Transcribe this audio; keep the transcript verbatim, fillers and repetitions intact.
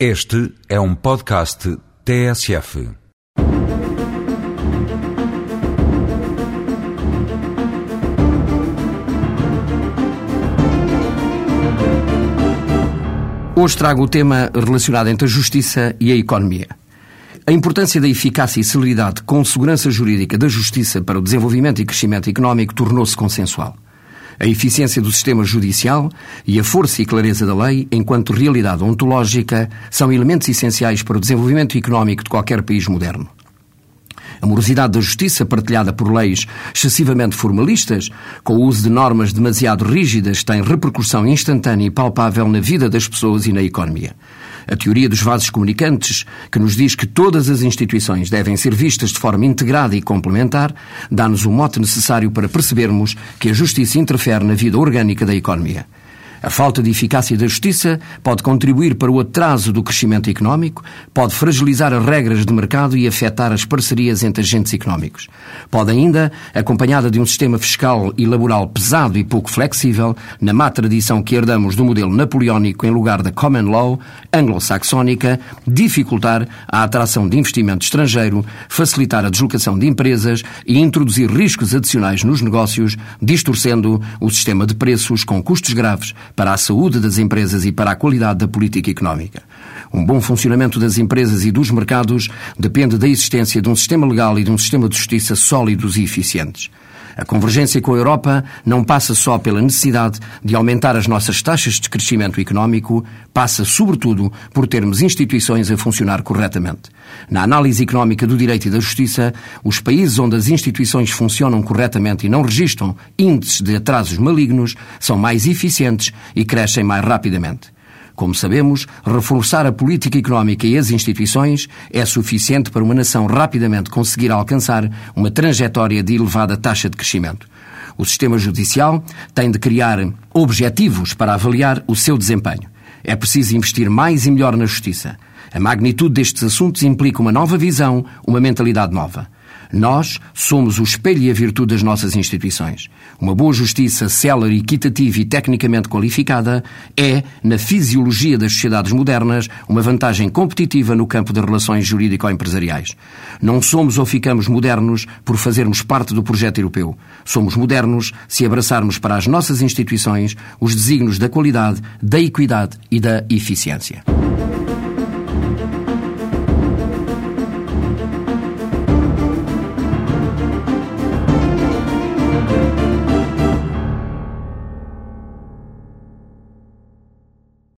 Este é um podcast T S F. Hoje trago o tema relacionado entre a justiça e a economia. A importância da eficácia e celeridade com segurança jurídica da justiça para o desenvolvimento e crescimento económico tornou-se consensual. A eficiência do sistema judicial e a força e clareza da lei, enquanto realidade ontológica, são elementos essenciais para o desenvolvimento económico de qualquer país moderno. A morosidade da justiça, partilhada por leis excessivamente formalistas, com o uso de normas demasiado rígidas, tem repercussão instantânea e palpável na vida das pessoas e na economia. A teoria dos vasos comunicantes, que nos diz que todas as instituições devem ser vistas de forma integrada e complementar, dá-nos o mote necessário para percebermos que a justiça interfere na vida orgânica da economia. A falta de eficácia da justiça pode contribuir para o atraso do crescimento económico, pode fragilizar as regras de mercado e afetar as parcerias entre agentes económicos. Pode ainda, acompanhada de um sistema fiscal e laboral pesado e pouco flexível, na má tradição que herdamos do modelo napoleónico em lugar da common law anglo-saxónica, dificultar a atração de investimento estrangeiro, facilitar a deslocação de empresas e introduzir riscos adicionais nos negócios, distorcendo o sistema de preços com custos graves para a saúde das empresas e para a qualidade da política económica. Um bom funcionamento das empresas e dos mercados depende da existência de um sistema legal e de um sistema de justiça sólidos e eficientes. A convergência com a Europa não passa só pela necessidade de aumentar as nossas taxas de crescimento económico, passa, sobretudo, por termos instituições a funcionar corretamente. Na análise económica do direito e da justiça, os países onde as instituições funcionam corretamente e não registram índices de atrasos malignos são mais eficientes e crescem mais rapidamente. Como sabemos, reforçar a política económica e as instituições é suficiente para uma nação rapidamente conseguir alcançar uma trajetória de elevada taxa de crescimento. O sistema judicial tem de criar objetivos para avaliar o seu desempenho. É preciso investir mais e melhor na justiça. A magnitude destes assuntos implica uma nova visão, uma mentalidade nova. Nós somos o espelho e a virtude das nossas instituições. Uma boa justiça, célere, equitativa e tecnicamente qualificada é, na fisiologia das sociedades modernas, uma vantagem competitiva no campo das relações jurídico-empresariais. Não somos ou ficamos modernos por fazermos parte do projeto europeu. Somos modernos se abraçarmos para as nossas instituições os desígnios da qualidade, da equidade e da eficiência.